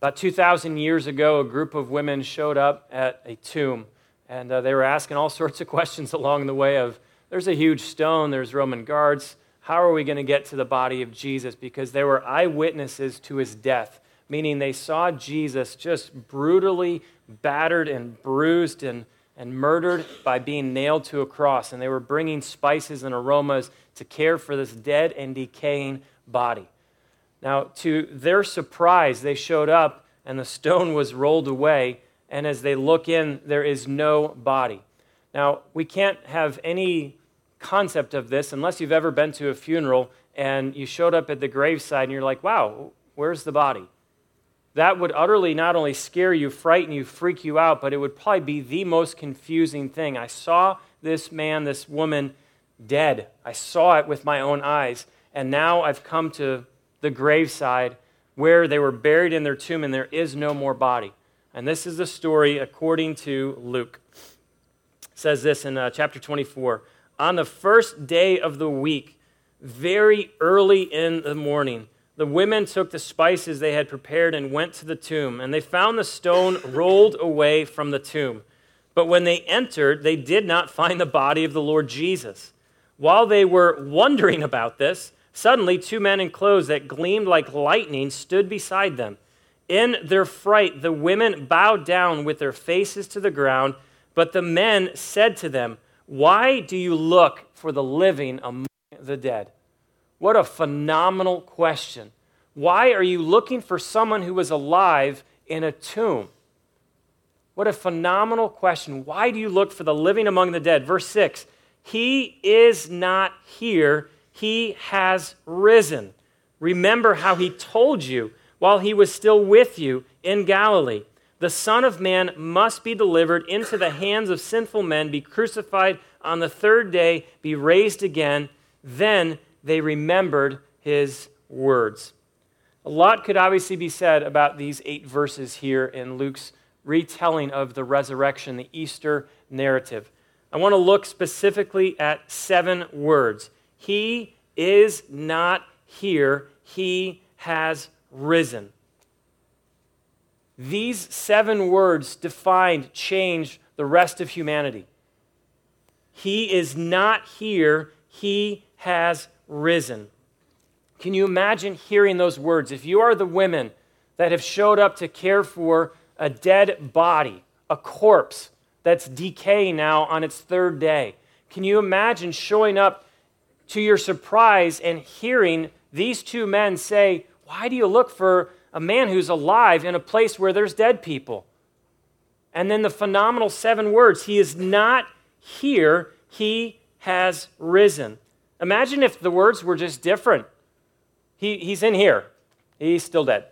About 2,000 years ago, a group of women showed up at a tomb, and they were asking all sorts of questions along the way of, there's a huge stone, there's Roman guards, how are we going to get to the body of Jesus? Because they were eyewitnesses to his death, meaning they saw Jesus just brutally battered and bruised and murdered by being nailed to a cross, and they were bringing spices and aromas to care for this dead and decaying body. Now, to their surprise, they showed up, and the stone was rolled away, and as they look in, there is no body. Now, we can't have any concept of this unless you've ever been to a funeral, and you showed up at the graveside, and you're like, wow, where's the body? That would utterly not only scare you, frighten you, freak you out, but it would probably be the most confusing thing. I saw this man, this woman dead. I saw it with my own eyes, and now I've come to the graveside where they were buried in their tomb and there is no more body. And this is the story according to Luke. It says this in chapter 24. On the first day of the week, very early in the morning, the women took the spices they had prepared and went to the tomb, and they found the stone rolled away from the tomb. But when they entered, they did not find the body of the Lord Jesus. While they were wondering about this, suddenly 2 men in clothes that gleamed like lightning stood beside them. In their fright, the women bowed down with their faces to the ground, but the men said to them, "Why do you look for the living among the dead?" What a phenomenal question. Why are you looking for someone who is alive in a tomb? What a phenomenal question. Why do you look for the living among the dead? Verse 6, he is not here. He has risen. Remember how he told you while he was still with you in Galilee. The Son of Man must be delivered into the hands of sinful men, be crucified on the third day, be raised again. Then they remembered his words. A lot could obviously be said about these 8 verses here in Luke's retelling of the resurrection, the Easter narrative. I want to look specifically at 7 words. He is not here. He has risen. These 7 words defined, changed the rest of humanity. He is not here. He has risen. Can you imagine hearing those words? If you are the women that have showed up to care for a dead body, a corpse that's decaying now on its third day, can you imagine showing up to your surprise and hearing these 2 men say, "Why do you look for a man who's alive in a place where there's dead people?" And then the phenomenal 7 words, he is not here, he has risen. Imagine if the words were just different. He's in here, he's still dead.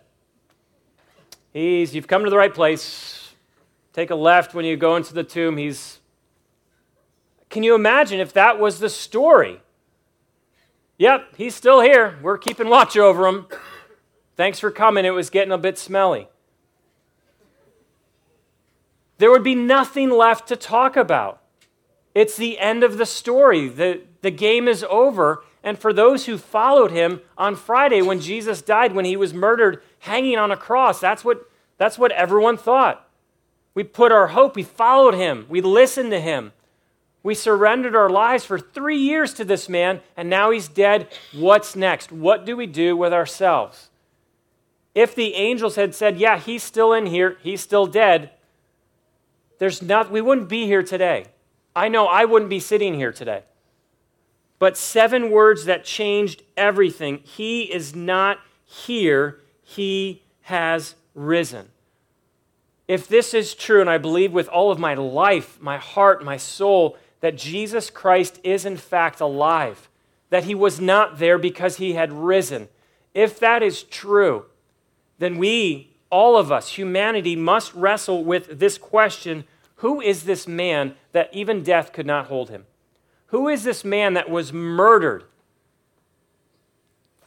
You've come to the right place, take a left when you go into the tomb, he's... Can you imagine if that was the story? Yep, he's still here. We're keeping watch over him. Thanks for coming. It was getting a bit smelly. There would be nothing left to talk about. It's the end of the story. The game is over. And for those who followed him on Friday when Jesus died, when he was murdered, hanging on a cross, that's what everyone thought. We put our hope. We followed him. We listened to him. We surrendered our lives for 3 years to this man, and now he's dead. What's next? What do we do with ourselves? If the angels had said, yeah, he's still in here, he's still dead, we wouldn't be here today. I know I wouldn't be sitting here today. But 7 words that changed everything. He is not here. He has risen. If this is true, and I believe with all of my life, my heart, my soul, that Jesus Christ is in fact alive, that he was not there because he had risen. If that is true, then we, all of us, humanity, must wrestle with this question, who is this man that even death could not hold him? Who is this man that was murdered?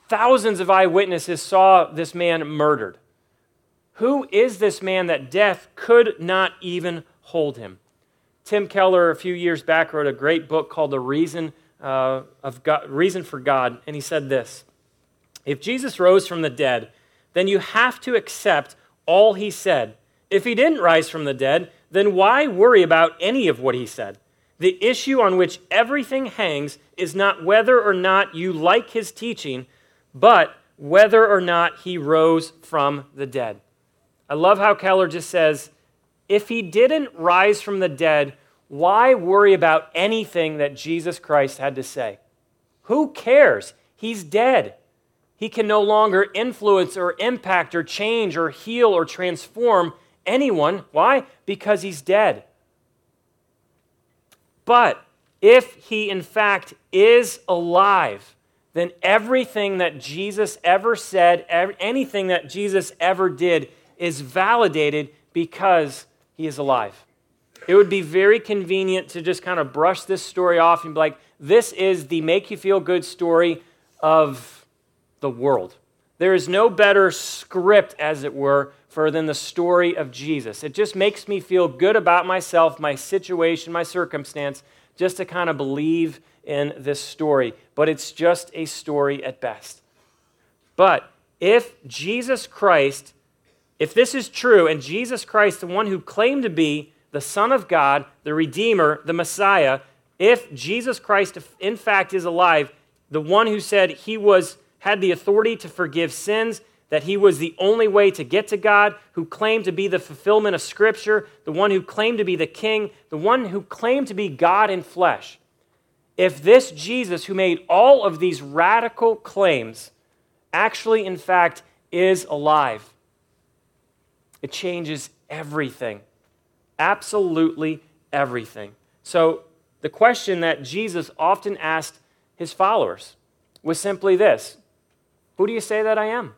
Thousands of eyewitnesses saw this man murdered. Who is this man that death could not even hold him? Tim Keller, a few years back, wrote a great book called The Reason for God, and he said this, if Jesus rose from the dead, then you have to accept all he said. If he didn't rise from the dead, then why worry about any of what he said? The issue on which everything hangs is not whether or not you like his teaching, but whether or not he rose from the dead. I love how Keller just says, if he didn't rise from the dead, why worry about anything that Jesus Christ had to say? Who cares? He's dead. He can no longer influence or impact or change or heal or transform anyone. Why? Because he's dead. But if he, in fact, is alive, then everything that Jesus ever said, anything that Jesus ever did is validated because he is alive. It would be very convenient to just kind of brush this story off and be like, this is the make-you-feel-good story of the world. There is no better script, as it were, than the story of Jesus. It just makes me feel good about myself, my situation, my circumstance, just to kind of believe in this story. But it's just a story at best. But if Jesus Christ, if this is true, and Jesus Christ, the one who claimed to be the Son of God, the Redeemer, the Messiah, if Jesus Christ in fact is alive, the one who said he had the authority to forgive sins, that he was the only way to get to God, who claimed to be the fulfillment of Scripture, the one who claimed to be the King, the one who claimed to be God in flesh. If this Jesus, who made all of these radical claims, actually in fact is alive, it changes everything. Absolutely everything. So the question that Jesus often asked his followers was simply this: who do you say that I am?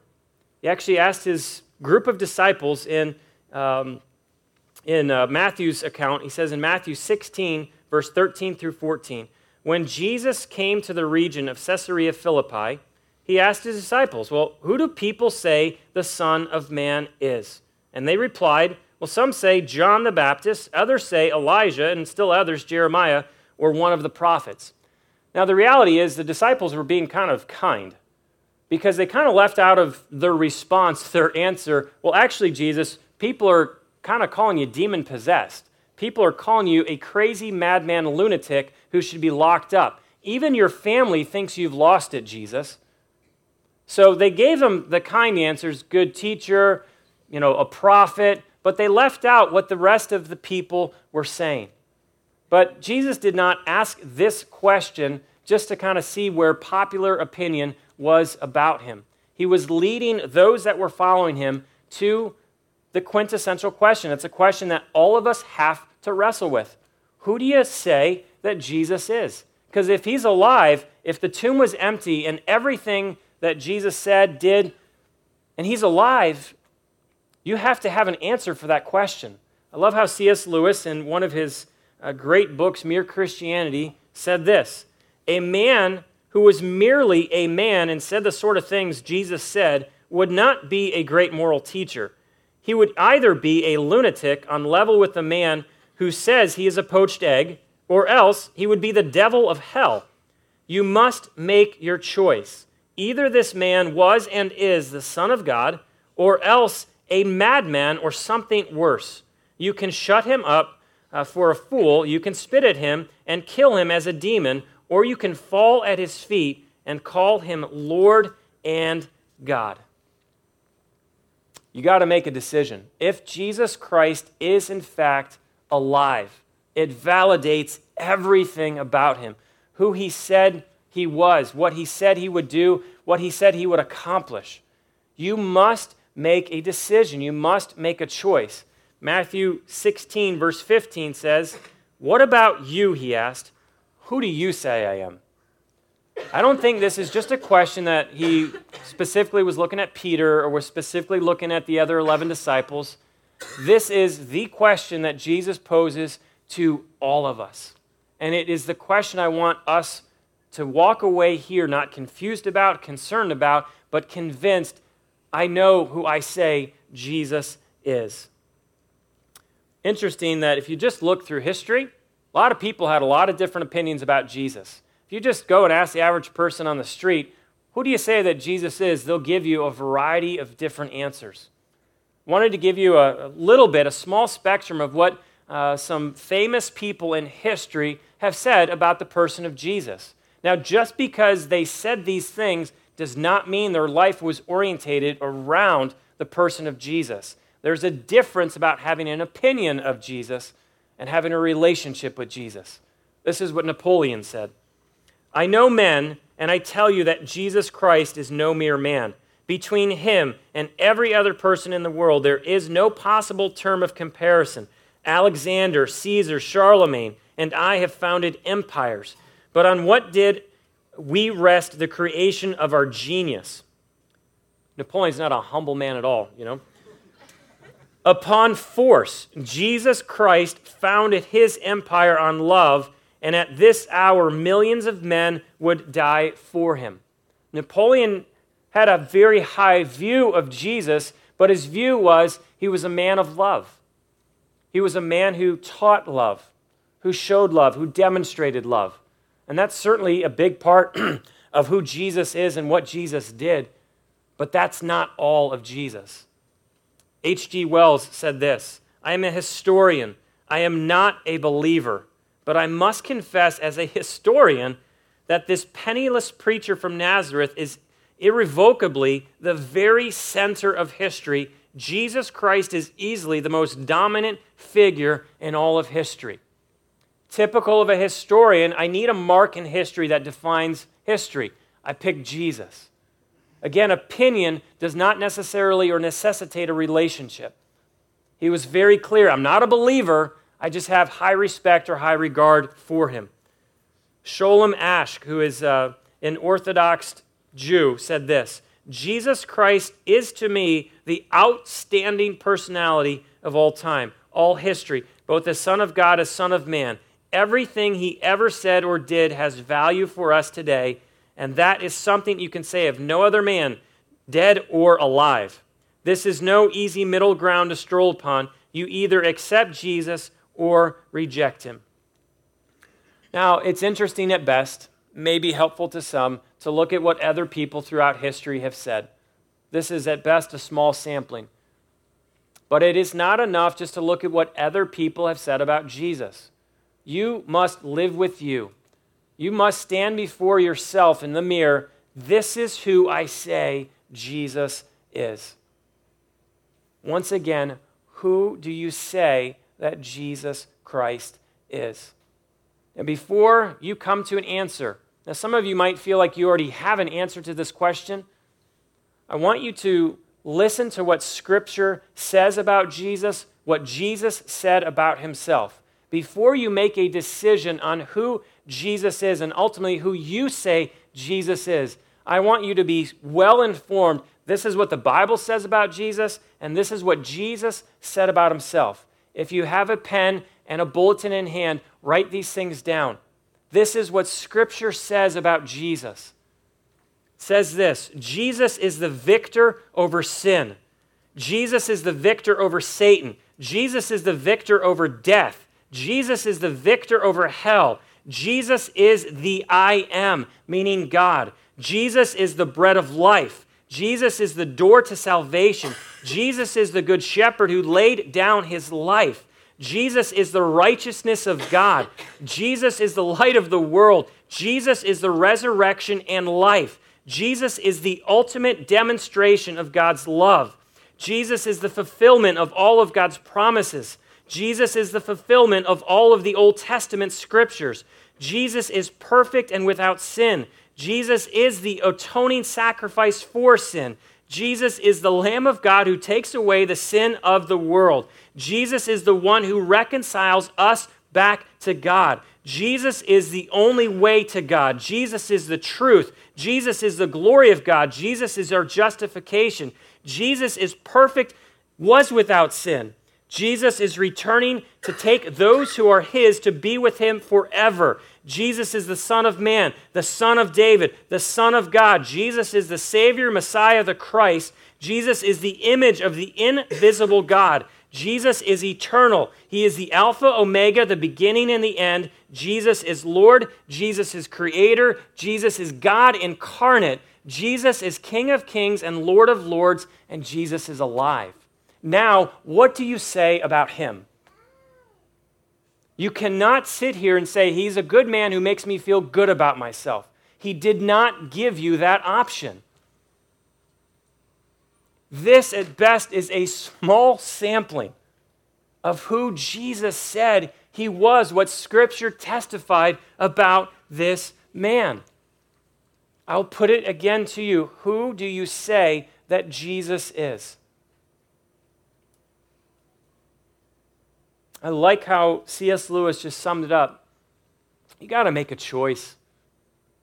He actually asked his group of disciples in Matthew's account. He says in Matthew 16, verse 13 through 14, when Jesus came to the region of Caesarea Philippi, he asked his disciples, well, who do people say the Son of Man is? And they replied, well, some say John the Baptist, others say Elijah, and still others Jeremiah or one of the prophets. Now, the reality is the disciples were being kind of kind because they kind of left out of their response, their answer, well, actually, Jesus, people are kind of calling you demon-possessed. People are calling you a crazy madman lunatic who should be locked up. Even your family thinks you've lost it, Jesus. So they gave him the kind answers, good teacher, a prophet, but they left out what the rest of the people were saying. But Jesus did not ask this question just to kind of see where popular opinion was about him. He was leading those that were following him to the quintessential question. It's a question that all of us have to wrestle with. Who do you say that Jesus is? Because if he's alive, if the tomb was empty and everything that Jesus said, did, and he's alive, you have to have an answer for that question. I love how C.S. Lewis, in one of his great books, Mere Christianity, said this: a man who was merely a man and said the sort of things Jesus said would not be a great moral teacher. He would either be a lunatic on level with the man who says he is a poached egg, or else he would be the devil of hell. You must make your choice. Either this man was and is the Son of God, or else a madman or something worse. You can shut him up for a fool, you can spit at him and kill him as a demon, or you can fall at his feet and call him Lord and God. You got to make a decision. If Jesus Christ is in fact alive, it validates everything about him, who he said he was, what he said he would do, what he said he would accomplish. You must make a decision. You must make a choice. Matthew 16, verse 15 says, what about you, he asked, who do you say I am? I don't think this is just a question that he specifically was looking at Peter or was specifically looking at the other 11 disciples. This is the question that Jesus poses to all of us. And it is the question I want us to walk away here, not confused about, concerned about, but convinced, I know who I say Jesus is. Interesting that if you just look through history, a lot of people had a lot of different opinions about Jesus. If you just go and ask the average person on the street, who do you say that Jesus is? They'll give you a variety of different answers. wanted to give you a little bit, a small spectrum of what some famous people in history have said about the person of Jesus. Now, just because they said these things does not mean their life was orientated around the person of Jesus. There's a difference about having an opinion of Jesus and having a relationship with Jesus. This is what Napoleon said. "I know men, and I tell you that Jesus Christ is no mere man. Between him and every other person in the world, there is no possible term of comparison. Alexander, Caesar, Charlemagne, and I have founded empires. But on what did we rest the creation of our genius?" Napoleon's not a humble man at all, you know. "Upon force, Jesus Christ founded his empire on love, and at this hour, millions of men would die for him." Napoleon had a very high view of Jesus, but his view was he was a man of love. He was a man who taught love, who showed love, who demonstrated love. And that's certainly a big part of who Jesus is and what Jesus did, but that's not all of Jesus. H.G. Wells said this, "I am a historian. I am not a believer. But I must confess as a historian that this penniless preacher from Nazareth is irrevocably the very center of history. Jesus Christ is easily the most dominant figure in all of history." Typical of a historian, I need a mark in history that defines history. I pick Jesus. Again, opinion does not necessarily or necessitate a relationship. He was very clear, I'm not a believer, I just have high respect or high regard for him. Sholem Ashk, who is an Orthodox Jew, said this, "Jesus Christ is to me the outstanding personality of all time, all history, both as Son of God, as Son of Man. Everything he ever said or did has value for us today, and that is something you can say of no other man, dead or alive. This is no easy middle ground to stroll upon. You either accept Jesus or reject him." Now, it's interesting at best, maybe helpful to some, to look at what other people throughout history have said. This is at best a small sampling. But it is not enough just to look at what other people have said about Jesus. You must live with you. You must stand before yourself in the mirror. This is who I say Jesus is. Once again, who do you say that Jesus Christ is? And before you come to an answer, now some of you might feel like you already have an answer to this question. I want you to listen to what Scripture says about Jesus, what Jesus said about himself. Before you make a decision on who Jesus is and ultimately who you say Jesus is, I want you to be well informed. This is what the Bible says about Jesus, and this is what Jesus said about himself. If you have a pen and a bulletin in hand, write these things down. This is what Scripture says about Jesus. It says this, Jesus is the victor over sin. Jesus is the victor over Satan. Jesus is the victor over death. Jesus is the victor over hell. Jesus is the I am, meaning God. Jesus is the bread of life. Jesus is the door to salvation. Jesus is the good shepherd who laid down his life. Jesus is the righteousness of God. Jesus is the light of the world. Jesus is the resurrection and life. Jesus is the ultimate demonstration of God's love. Jesus is the fulfillment of all of God's promises. Jesus is the fulfillment of all of the Old Testament scriptures. Jesus is perfect and without sin. Jesus is the atoning sacrifice for sin. Jesus is the Lamb of God who takes away the sin of the world. Jesus is the one who reconciles us back to God. Jesus is the only way to God. Jesus is the truth. Jesus is the glory of God. Jesus is our justification. Jesus is perfect, was without sin. Jesus is returning to take those who are his to be with him forever. Jesus is the Son of Man, the Son of David, the Son of God. Jesus is the Savior, Messiah, the Christ. Jesus is the image of the invisible God. Jesus is eternal. He is the Alpha, Omega, the beginning and the end. Jesus is Lord. Jesus is Creator. Jesus is God incarnate. Jesus is King of Kings and Lord of Lords, and Jesus is alive. Now, what do you say about him? You cannot sit here and say, he's a good man who makes me feel good about myself. He did not give you that option. This, at best, is a small sampling of who Jesus said he was, what Scripture testified about this man. I'll put it again to you. Who do you say that Jesus is? I like how C.S. Lewis just summed it up. You got to make a choice.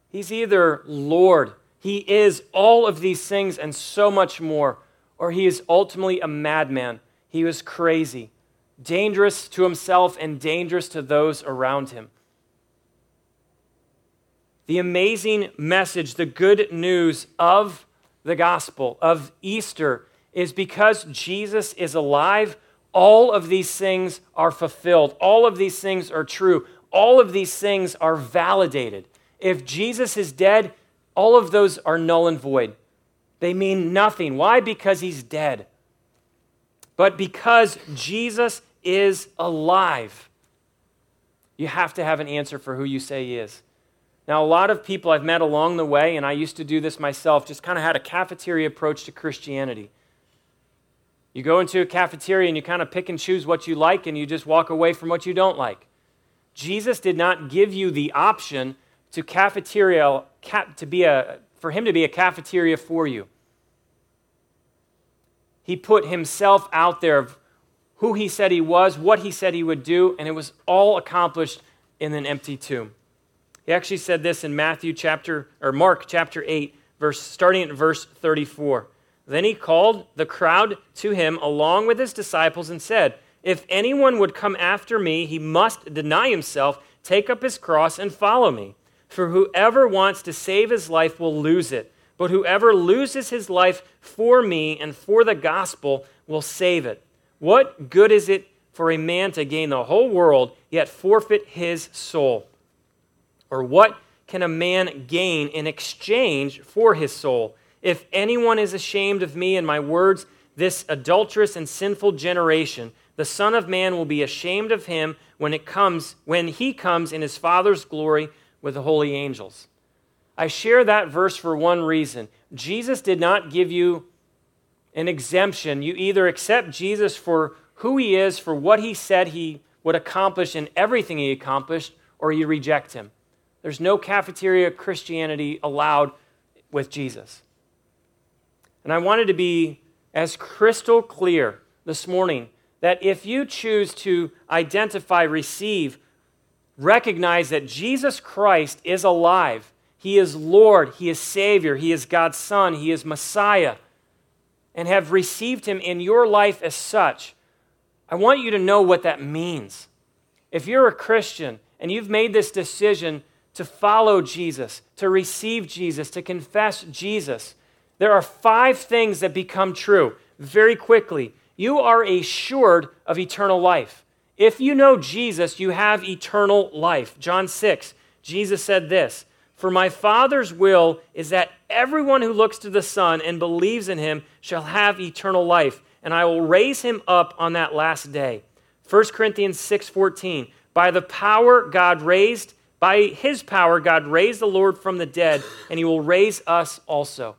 He's either Lord, he is all of these things and so much more, or he is ultimately a madman. He was crazy, dangerous to himself and dangerous to those around him. The amazing message, the good news of the gospel, of Easter, is because Jesus is alive, all of these things are fulfilled. All of these things are true. All of these things are validated. If Jesus is dead, all of those are null and void. They mean nothing. Why? Because he's dead. But because Jesus is alive, you have to have an answer for who you say he is. Now, a lot of people I've met along the way, and I used to do this myself, just kind of had a cafeteria approach to Christianity. You go into a cafeteria and you kind of pick and choose what you like and you just walk away from what you don't like. Jesus did not give you the option to be a cafeteria for you. He put himself out there of who he said he was, what he said he would do, and it was all accomplished in an empty tomb. He actually said this in Mark chapter 8, starting at verse 34. Then he called the crowd to him along with his disciples and said, "If anyone would come after me, he must deny himself, take up his cross, and follow me. For whoever wants to save his life will lose it, but whoever loses his life for me and for the gospel will save it. What good is it for a man to gain the whole world, yet forfeit his soul? Or what can a man gain in exchange for his soul? If anyone is ashamed of me and my words, this adulterous and sinful generation, the Son of Man will be ashamed of him when he comes in his Father's glory with the holy angels." I share that verse for one reason. Jesus did not give you an exemption. You either accept Jesus for who he is, for what he said he would accomplish and everything he accomplished, or you reject him. There's no cafeteria Christianity allowed with Jesus. And I wanted to be as crystal clear this morning that if you choose to identify, receive, recognize that Jesus Christ is alive, he is Lord, he is Savior, he is God's Son, he is Messiah, and have received him in your life as such, I want you to know what that means. If you're a Christian and you've made this decision to follow Jesus, to receive Jesus, to confess Jesus, there are 5 things that become true very quickly. You are assured of eternal life. If you know Jesus, you have eternal life. John 6, Jesus said this, "For my Father's will is that everyone who looks to the Son and believes in him shall have eternal life, and I will raise him up on that last day." 1 Corinthians 6:14, "By his power God raised the Lord from the dead, and he will raise us also."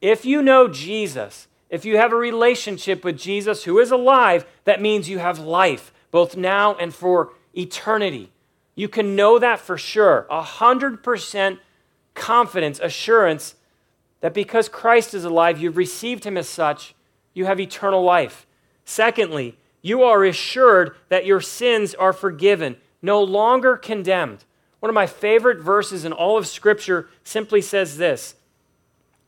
If you know Jesus, if you have a relationship with Jesus who is alive, that means you have life, both now and for eternity. You can know that for sure, 100% confidence, assurance that because Christ is alive, you've received him as such, you have eternal life. Secondly, you are assured that your sins are forgiven, no longer condemned. One of my favorite verses in all of Scripture simply says this,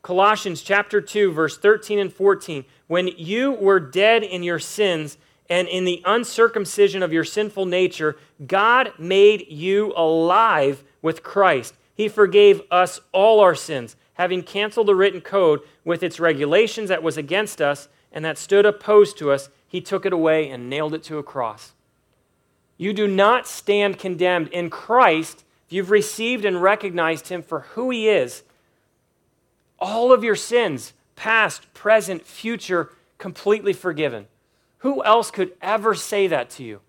Colossians chapter 2, verse 13 and 14. "When you were dead in your sins and in the uncircumcision of your sinful nature, God made you alive with Christ. He forgave us all our sins, having canceled the written code with its regulations that was against us and that stood opposed to us. He took it away and nailed it to a cross." You do not stand condemned in Christ. If you've received and recognized him for who he is, all of your sins, past, present, future, completely forgiven. Who else could ever say that to you?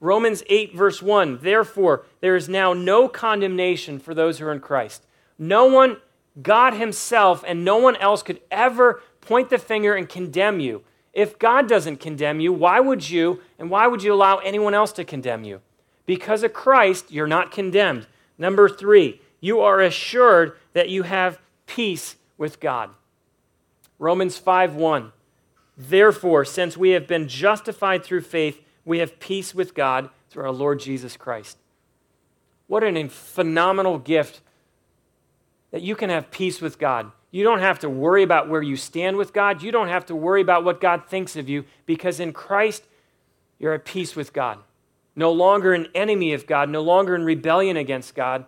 Romans 8, verse 1, therefore, there is now no condemnation for those who are in Christ. No one, God himself, and no one else could ever point the finger and condemn you. If God doesn't condemn you, why would you, and why would you allow anyone else to condemn you? Because of Christ, you're not condemned. Number 3, you are assured that you have peace with God. Romans 5:1. Therefore, since we have been justified through faith, we have peace with God through our Lord Jesus Christ. What a phenomenal gift that you can have peace with God. You don't have to worry about where you stand with God. You don't have to worry about what God thinks of you, because in Christ, you're at peace with God. No longer an enemy of God, no longer in rebellion against God.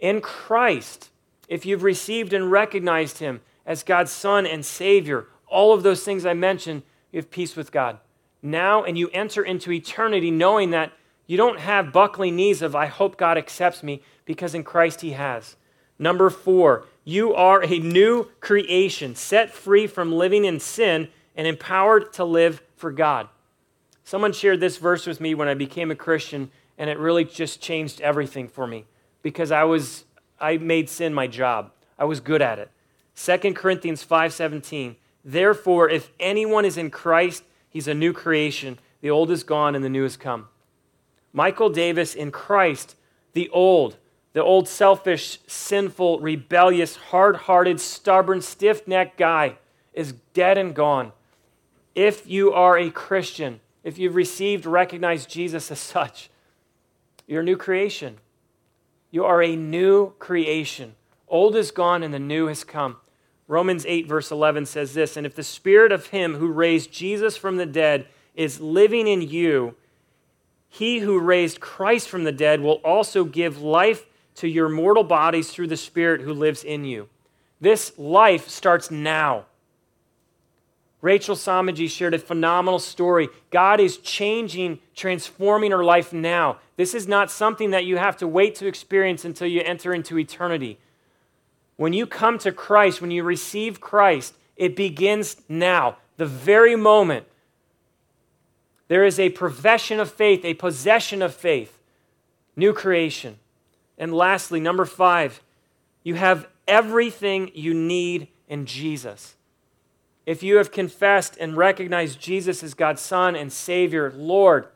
In Christ, if you've received and recognized him as God's Son and Savior, all of those things I mentioned, you have peace with God. Now, and you enter into eternity knowing that you don't have buckling knees of, I hope God accepts me, because in Christ he has. Number 4, you are a new creation, set free from living in sin and empowered to live for God. Someone shared this verse with me when I became a Christian, and it really just changed everything for me, because I made sin my job. I was good at it. 2 Corinthians 5:17, therefore, if anyone is in Christ, he's a new creation. The old is gone and the new has come. Michael Davis, in Christ, the old selfish, sinful, rebellious, hard-hearted, stubborn, stiff-necked guy is dead and gone. If you are a Christian, if you've received, recognized Jesus as such, you're a new creation. You are a new creation. Old is gone and the new has come. Romans 8, verse 11 says this, and if the spirit of him who raised Jesus from the dead is living in you, he who raised Christ from the dead will also give life to your mortal bodies through the spirit who lives in you. This life starts now. Rachel Samadji shared a phenomenal story. God is changing, transforming her life now. This is not something that you have to wait to experience until you enter into eternity. When you come to Christ, when you receive Christ, it begins now, the very moment. There is a profession of faith, a possession of faith, new creation. And lastly, number 5, you have everything you need in Jesus. If you have confessed and recognized Jesus as God's Son and Savior, Lord,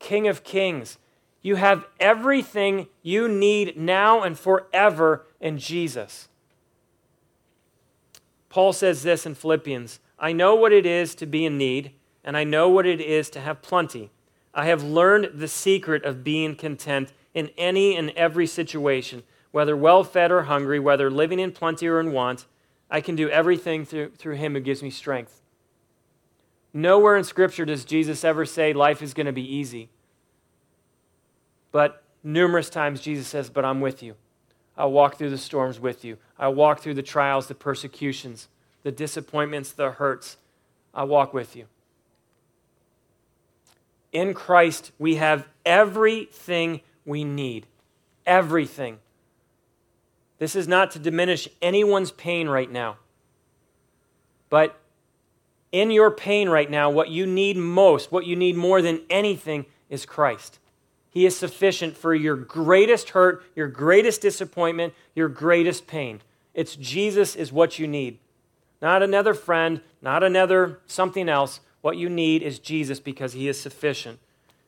King of Kings, you have everything you need now and forever in Jesus. Paul says this in Philippians, I know what it is to be in need, and I know what it is to have plenty. I have learned the secret of being content in any and every situation, whether well-fed or hungry, whether living in plenty or in want. I can do everything through him who gives me strength. Nowhere in Scripture does Jesus ever say life is going to be easy. But numerous times Jesus says, but I'm with you. I'll walk through the storms with you. I'll walk through the trials, the persecutions, the disappointments, the hurts. I'll walk with you. In Christ, we have everything we need. Everything. This is not to diminish anyone's pain right now. But in your pain right now, what you need most, what you need more than anything is Christ. He is sufficient for your greatest hurt, your greatest disappointment, your greatest pain. It's Jesus is what you need. Not another friend, not another something else. What you need is Jesus, because he is sufficient.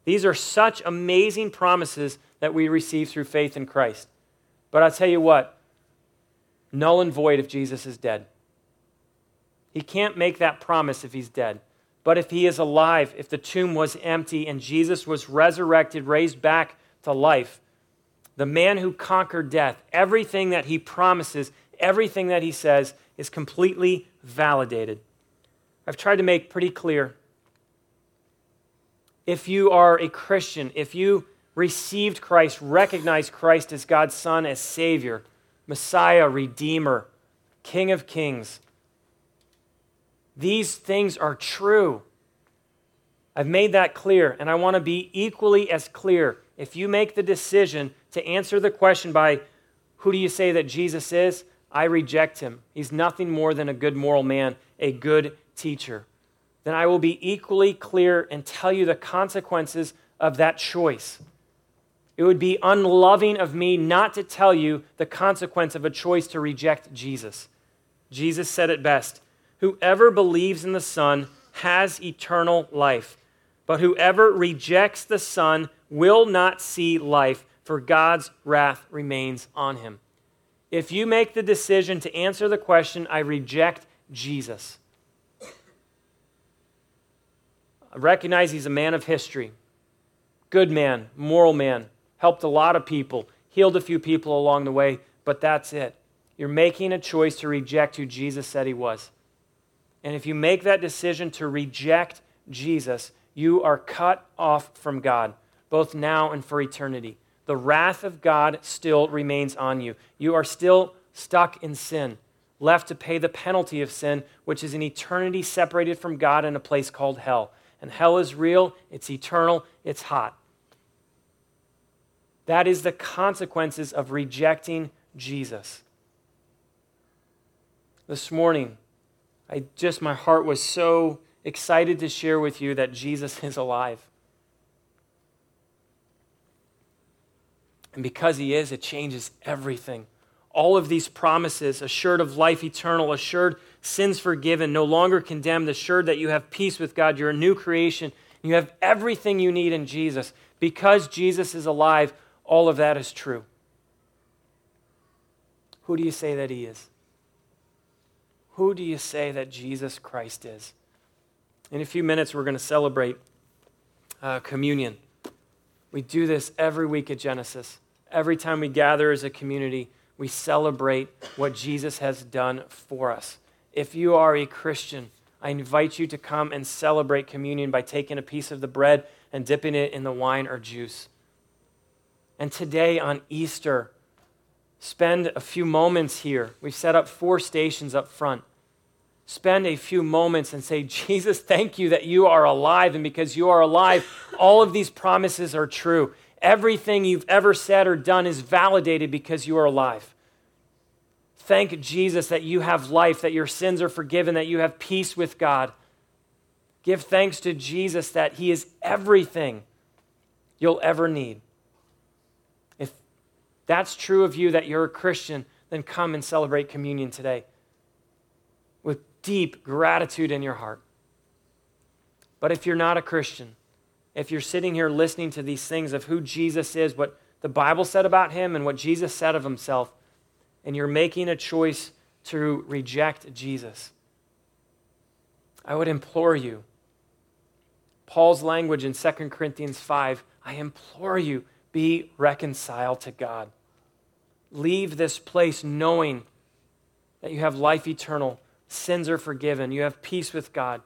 These are such amazing promises that we receive through faith in Christ. But I'll tell you what, null and void if Jesus is dead. He can't make that promise if he's dead. But if he is alive, if the tomb was empty and Jesus was resurrected, raised back to life, the man who conquered death, everything that he promises, everything that he says is completely validated. I've tried to make pretty clear. If you are a Christian, if you received Christ, recognized Christ as God's Son, as Savior, Messiah, Redeemer, King of Kings. These things are true. I've made that clear, and I want to be equally as clear. If you make the decision to answer the question by, who do you say that Jesus is? I reject him. He's nothing more than a good moral man, a good teacher. then I will be equally clear and tell you the consequences of that choice. It would be unloving of me not to tell you the consequence of a choice to reject Jesus. Jesus said it best, "Whoever believes in the Son has eternal life, but whoever rejects the Son will not see life, for God's wrath remains on him." If you make the decision to answer the question, "I reject Jesus," I recognize he's a man of history, good man, moral man, helped a lot of people, healed a few people along the way, but that's it. You're making a choice to reject who Jesus said he was. And if you make that decision to reject Jesus, you are cut off from God, both now and for eternity. The wrath of God still remains on you. You are still stuck in sin, left to pay the penalty of sin, which is an eternity separated from God in a place called hell. And hell is real, it's eternal, it's hot. That is the consequences of rejecting Jesus. This morning, my heart was so excited to share with you that Jesus is alive. And because he is, it changes everything. All of these promises, assured of life eternal, assured sins forgiven, no longer condemned, assured that you have peace with God, you're a new creation, you have everything you need in Jesus. Because Jesus is alive, all of that is true. Who do you say that he is? Who do you say that Jesus Christ is? In a few minutes, we're going to celebrate communion. We do this every week at Genesis. Every time we gather as a community, we celebrate what Jesus has done for us. If you are a Christian, I invite you to come and celebrate communion by taking a piece of the bread and dipping it in the wine or juice. And today on Easter, spend a few moments here. We've set up 4 stations up front. Spend a few moments and say, "Jesus, thank you that you are alive. And because you are alive, all of these promises are true. Everything you've ever said or done is validated because you are alive. Thank Jesus that you have life, that your sins are forgiven, that you have peace with God." Give thanks to Jesus that he is everything you'll ever need. If that's true of you, that you're a Christian, then come and celebrate communion today with deep gratitude in your heart. But if you're not a Christian, if you're sitting here listening to these things of who Jesus is, what the Bible said about him and what Jesus said of himself, and you're making a choice to reject Jesus, I would implore you, Paul's language in 2 Corinthians 5, I implore you, be reconciled to God. Leave this place knowing that you have life eternal, sins are forgiven, you have peace with God.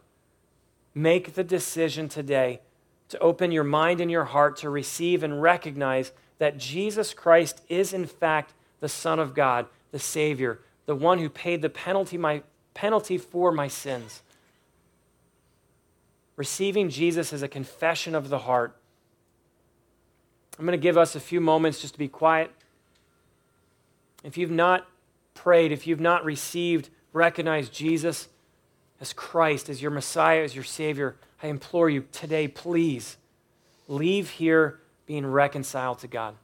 Make the decision today to open your mind and your heart to receive and recognize that Jesus Christ is in fact the Son of God, the Savior, the one who paid the penalty for my sins. Receiving Jesus is a confession of the heart. I'm going to give us a few moments just to be quiet. If you've not prayed, if you've not recognized Jesus as Christ, as your Messiah, as your Savior, I implore you today, please leave here being reconciled to God.